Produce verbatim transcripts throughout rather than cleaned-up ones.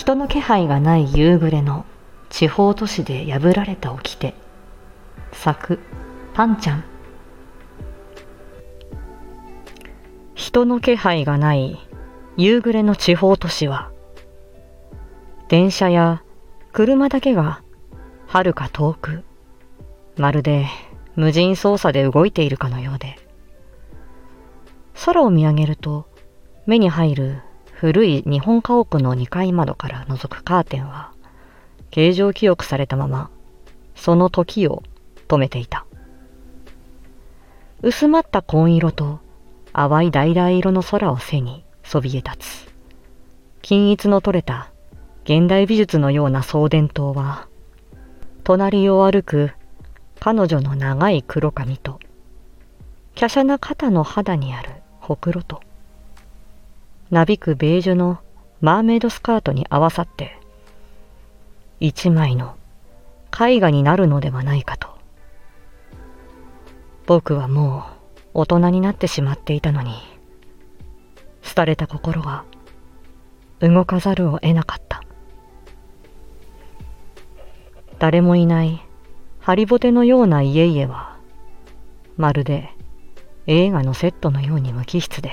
人の気配がない夕暮れの地方都市で破られた掟。作、パンちゃん。人の気配がない夕暮れの地方都市は、電車や車だけが遥か遠く、まるで無人操作で動いているかのようで、空を見上げると目に入る古い日本家屋のにかい窓から覗くカーテンは形状記憶されたまま、その時を止めていた。薄まった紺色と淡い橙色の空を背にそびえ立つ、均一の取れた現代美術のような送電灯は、隣を歩く彼女の長い黒髪と、華奢な肩の肌にあるほくろと、なびくベージュのマーメイドスカートに合わさって、一枚の絵画になるのではないかと。僕はもう大人になってしまっていたのに、廃れた心は動かざるを得なかった。誰もいないハリボテのような家々は、まるで映画のセットのように無機質で、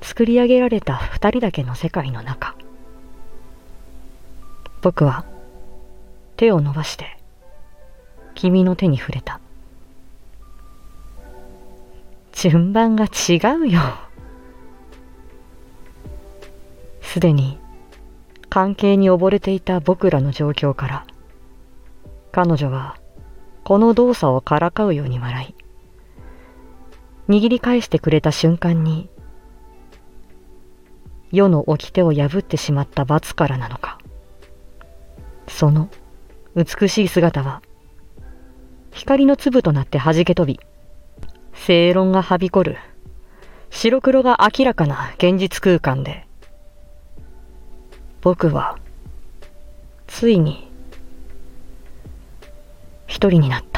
作り上げられた二人だけの世界の中、僕は手を伸ばして君の手に触れた。順番が違うよ。すでに関係に溺れていた僕らの状況から、彼女はこの動作をからかうように笑い、握り返してくれた瞬間に、世の掟を破ってしまった罰からなのか、その美しい姿は光の粒となって弾け飛び、正論がはびこる白黒が明らかな現実空間で、僕はついに一人になった。